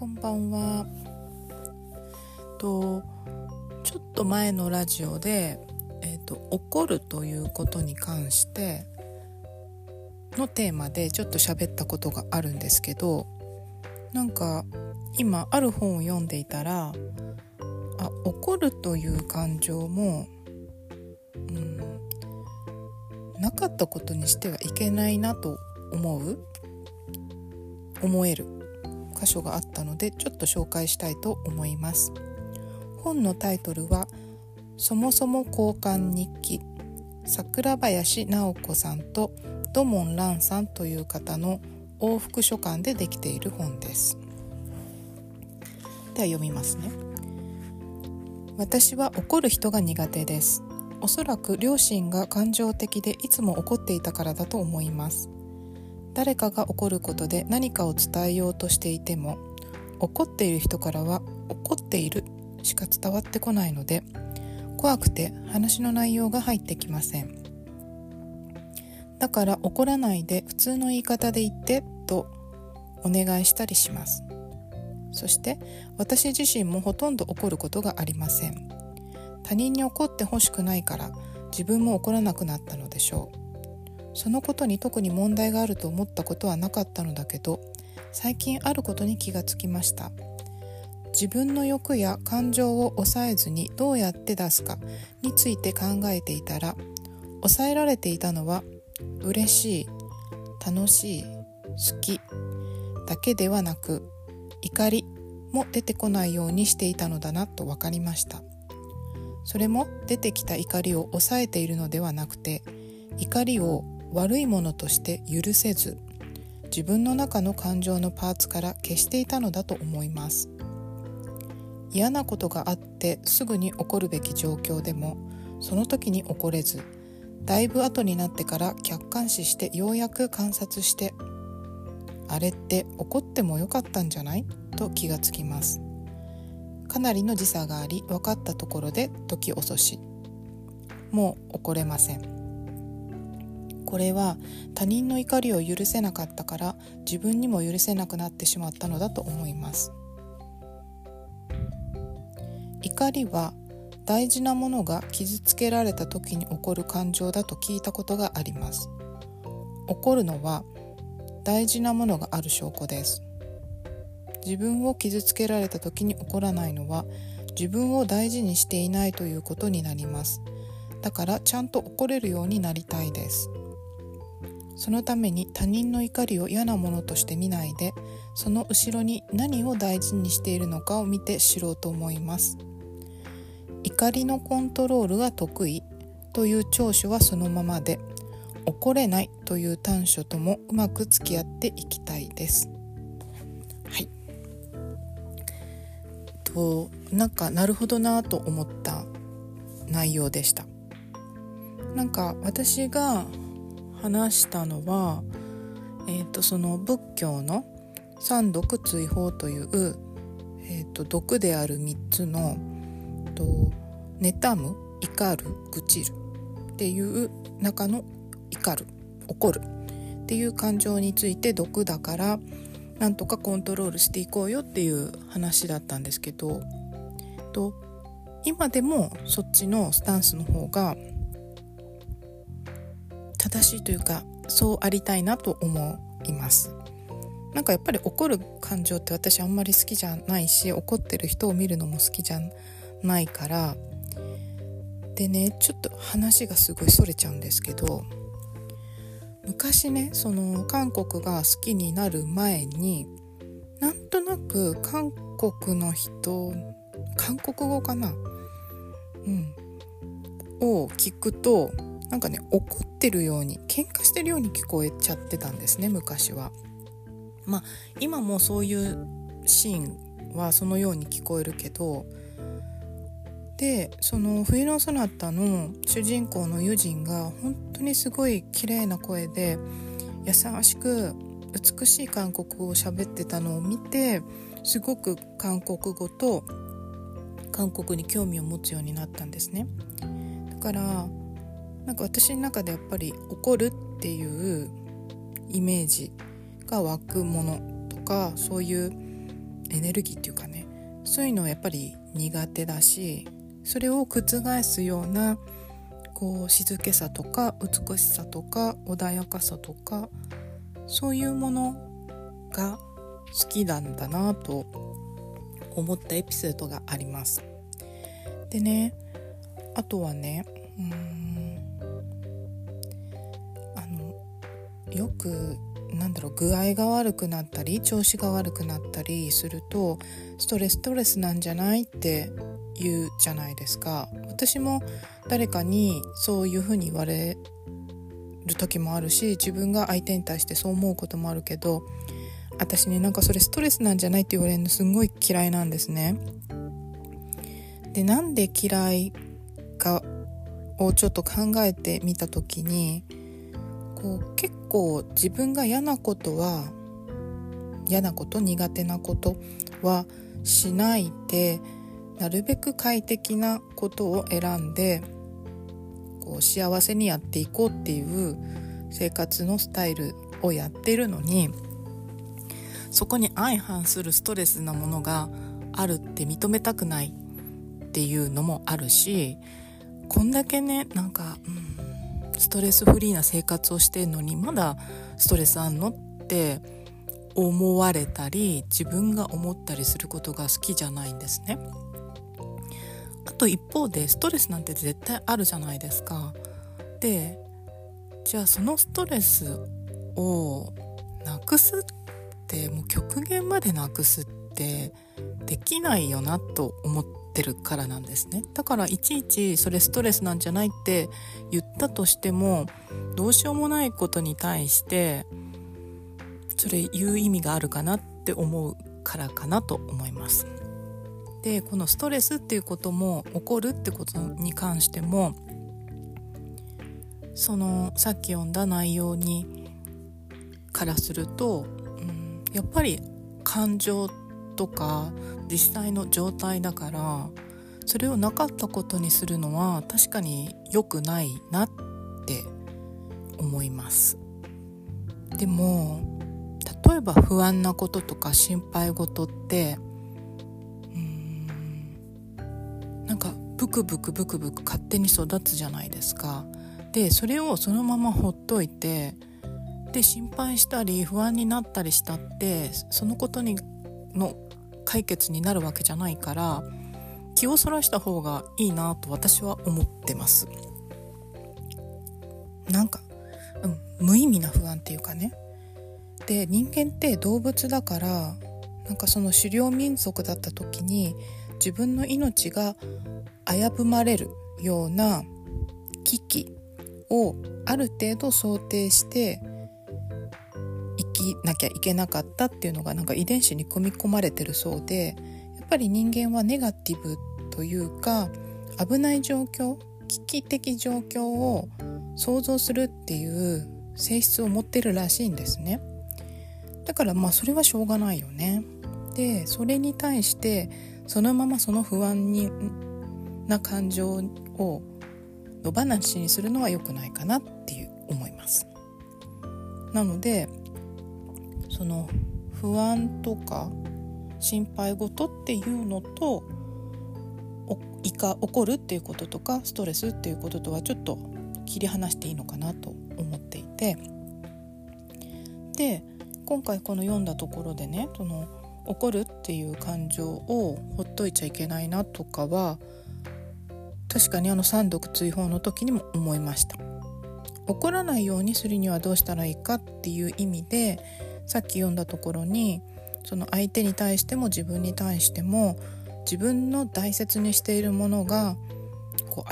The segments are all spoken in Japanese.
こんばんは。ちょっと前のラジオで、怒るということに関してのテーマでちょっと喋ったことがあるんですけど、なんか今ある本を読んでいたら、怒るという感情も、なかったことにしてはいけないなと思える箇所があったので、ちょっと紹介したいと思います。本のタイトルはそもそも交換日記、桜林直子さんと土門蘭さんという方の往復書簡でできている本です。では読みますね。私は怒る人が苦手です。おそらく両親が感情的でいつも怒っていたからだと思います。誰かが怒ることで何かを伝えようとしていても、怒っている人からは怒っているしか伝わってこないので、怖くて話の内容が入ってきません。だから怒らないで普通の言い方で言ってとお願いしたりします。そして私自身もほとんど怒ることがありません。他人に怒ってほしくないから自分も怒らなくなったのでしょう。そのことに特に問題があると思ったことはなかったのだけど、最近あることに気がつきました。自分の欲や感情を抑えずにどうやって出すかについて考えていたら、抑えられていたのは嬉しい、楽しい、好きだけではなく、怒りも出てこないようにしていたのだなと分かりました。それも出てきた怒りを抑えているのではなくて、怒りを悪いものとして許せず、自分の中の感情のパーツから消していたのだと思います。嫌なことがあってすぐに怒るべき状況でも、その時に怒れず、だいぶ後になってから客観視してようやく観察して、あれって怒ってもよかったんじゃない？と気がつきます。かなりの時差があり、分かったところで時遅し、もう怒れません。これは他人の怒りを許せなかったから自分にも許せなくなってしまったのだと思います。怒りは大事なものが傷つけられた時に起こる感情だと聞いたことがあります。怒るのは大事なものがある証拠です。自分を傷つけられた時に怒らないのは、自分を大事にしていないということになります。だからちゃんと怒れるようになりたいです。そのために他人の怒りを嫌なものとして見ないで、その後ろに何を大事にしているのかを見て知ろうと思います。怒りのコントロールが得意という長所はそのままで、怒れないという短所ともうまく付き合っていきたいです。はい。なんかなるほどなと思った内容でした。なんか私が話したのは、その仏教の三毒追放という、毒である3つの妬む、怒る、愚痴るっていう中の怒る、怒るっていう感情について、毒だからなんとかコントロールしていこうよっていう話だったんですけど、今でもそっちのスタンスの方が正しいというか、そうありたいなと思います。なんかやっぱり怒る感情って私あんまり好きじゃないし、怒ってる人を見るのも好きじゃないから。でね、ちょっと話がすごいそれちゃうんですけど、昔ね、その韓国が好きになる前に、なんとなく韓国の人、韓国語かな、を聞くと、なんかね、怒ってるように、喧嘩してるように聞こえちゃってたんですね、昔は。今もそういうシーンはそのように聞こえるけど、でその冬のソナタの主人公のユジンが本当にすごい綺麗な声で優しく美しい韓国語を喋ってたのを見て、すごく韓国語と韓国に興味を持つようになったんですね。だからなんか私の中でやっぱり怒るっていうイメージが湧くものとか、そういうエネルギーっていうかね、そういうのはやっぱり苦手だし、それを覆すようなこう静けさとか美しさとか穏やかさとかそういうものが好きなんだなと思ったエピソードがあります。でね、あとはね、よく具合が悪くなったり調子が悪くなったりするとストレスなんじゃないって言うじゃないですか。私も誰かにそういうふうに言われる時もあるし、自分が相手に対してそう思うこともあるけど、私ね、それストレスなんじゃないって言われるのすごい嫌いなんですね。で、なんで嫌いかをちょっと考えてみた時に、結構自分が苦手なことはしないで、なるべく快適なことを選んで幸せにやっていこうっていう生活のスタイルをやっているのに、そこに相反するストレスなものがあるって認めたくないっていうのもあるし、こんだけねストレスフリーな生活をしてるのにまだストレスあんのって思われたり自分が思ったりすることが好きじゃないんですね。あと一方でストレスなんて絶対あるじゃないですか。で、じゃあそのストレスをなくすってもう極限までなくすってできないよなと思ってるからなんですね。だからいちいちそれストレスなんじゃないって言ったとしても、どうしようもないことに対してそれ言う意味があるかなって思うからかなと思います。で、このストレスっていうことも起こるってことに関しても、そのさっき読んだ内容にからすると、やっぱり感情とか実際の状態だから、それをなかったことにするのは確かに良くないなって思います。でも例えば不安なこととか心配事ってブクブク勝手に育つじゃないですか。で、それをそのままほっといて、で心配したり不安になったりしたってそのことの解決になるわけじゃないから、気をそらした方がいいなと私は思ってます。無意味な不安っていうかね。で、人間って動物だから、その狩猟民族だった時に自分の命が危ぶまれるような危機をある程度想定して生きなきゃいけなかったっていうのが遺伝子に組み込まれてるそうで、やっぱり人間はネガティブというか危ない状況、危機的状況を想像するっていう性質を持ってるらしいんですね。だからそれはしょうがないよね。で、それに対してそのままその不安な感情を野放しにするのは良くないかなっていう思います。なのでその不安とか心配事っていうのと起こるっていうこととかストレスっていうこととはちょっと切り離していいのかなと思っていて、で今回この読んだところでね、その起こるっていう感情をほっといちゃいけないなとかは確かに三毒追放の時にも思いました。起こらないようにするにはどうしたらいいかっていう意味で、さっき読んだところにその相手に対しても自分に対しても自分の大切にしているものが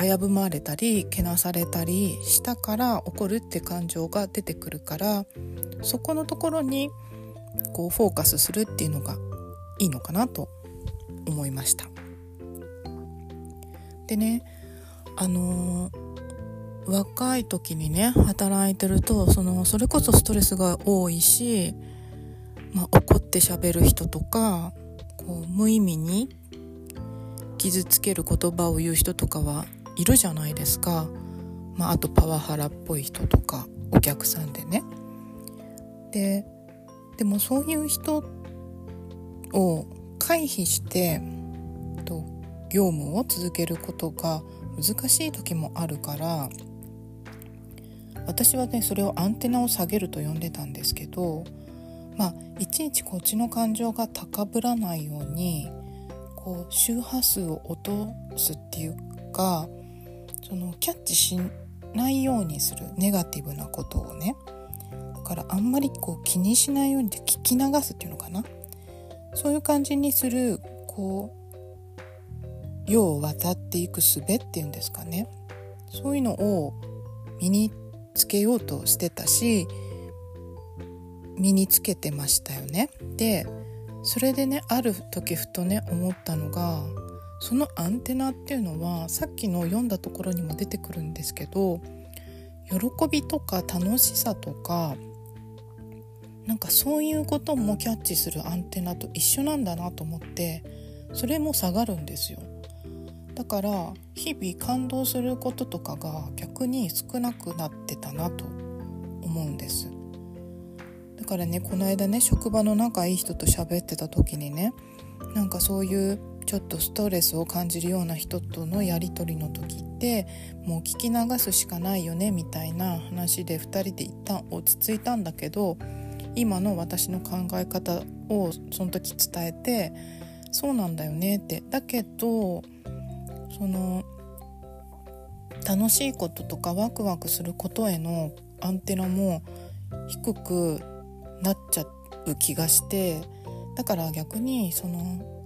危ぶまれたりけなされたりしたから怒るって感情が出てくるから、そこのところにフォーカスするっていうのがいいのかなと思いました。でね、若い時にね働いてるとそれこそストレスが多いし、怒って喋る人とか無意味に傷つける言葉を言う人とかはいるじゃないですか。あとパワハラっぽい人とかお客さんでね。でもそういう人を回避して業務を続けることが難しい時もあるから、私はねそれをアンテナを下げると呼んでたんですけど、いちいちこっちの感情が高ぶらないように周波数を落とすっていうか、そのキャッチしないようにするネガティブなことをね、だからあんまり気にしないようにって聞き流すっていうのかな、そういう感じにする世を渡っていく術っていうんですかね、そういうのを身につけようとしてたし身につけてましたよね。でそれでね、ある時ふとね思ったのが、そのアンテナっていうのはさっきの読んだところにも出てくるんですけど、喜びとか楽しさとかなんかそういうこともキャッチするアンテナと一緒なんだなと思って、それも下がるんですよ。だから日々感動することとかが逆に少なくなってたなと思うんです。だからね、この間ね職場の仲いい人と喋ってた時にね、なんかそういうちょっとストレスを感じるような人とのやり取りの時ってもう聞き流すしかないよねみたいな話で2人で一旦落ち着いたんだけど、今の私の考え方をその時伝えて、そうなんだよねって、だけどその楽しいこととかワクワクすることへのアンテナも低くなっちゃう気がして、だから逆にその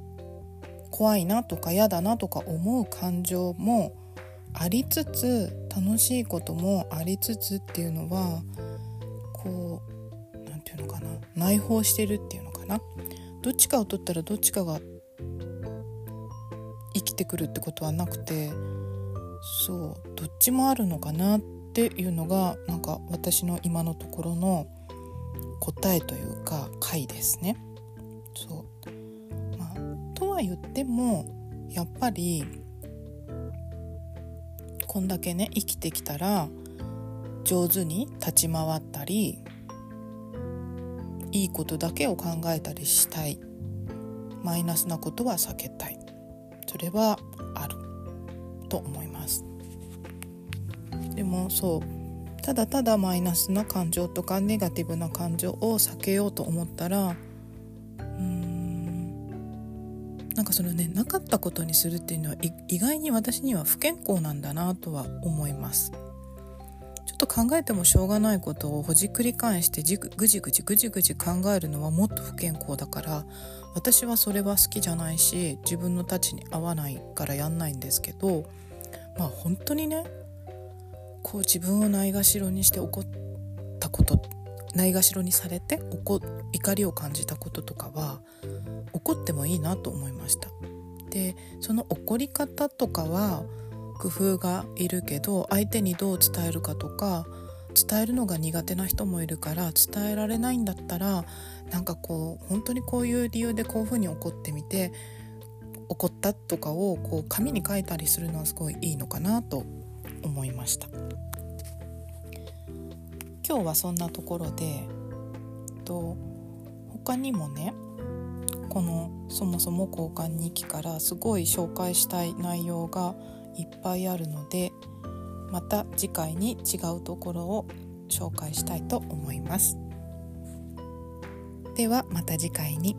怖いなとか嫌だなとか思う感情もありつつ楽しいこともありつつっていうのはなんていうのかな、内包してるっていうのかな、どっちかを取ったらどっちかが生きてくるってことはなくて、そうどっちもあるのかなっていうのがなんか私の今のところの答えというか解ですね。そう、とは言ってもやっぱりこんだけね生きてきたら上手に立ち回ったりいいことだけを考えたりしたい、マイナスなことは避けたい、それはあると思います。でもそうただただマイナスな感情とかネガティブな感情を避けようと思ったら、なんかそのねなかったことにするっていうのは意外に私には不健康なんだなとは思います。ちょっと考えてもしょうがないことをほじくり返してぐじぐじ考えるのはもっと不健康だから、私はそれは好きじゃないし自分のたちに合わないからやんないんですけど、本当にね自分をないがしろにして怒ったこと、ないがしろにされて怒りを感じたこととかは怒ってもいいなと思いました。でその怒り方とかは工夫がいるけど、相手にどう伝えるかとか伝えるのが苦手な人もいるから、伝えられないんだったらなんか本当にこういう理由でこういう風に怒ってみて怒ったとかを紙に書いたりするのはすごいいいのかなと思いました。今日はそんなところで、他にもねこのそもそも交換日記からすごい紹介したい内容がいっぱいあるので、また次回に違うところを紹介したいと思います。ではまた次回に。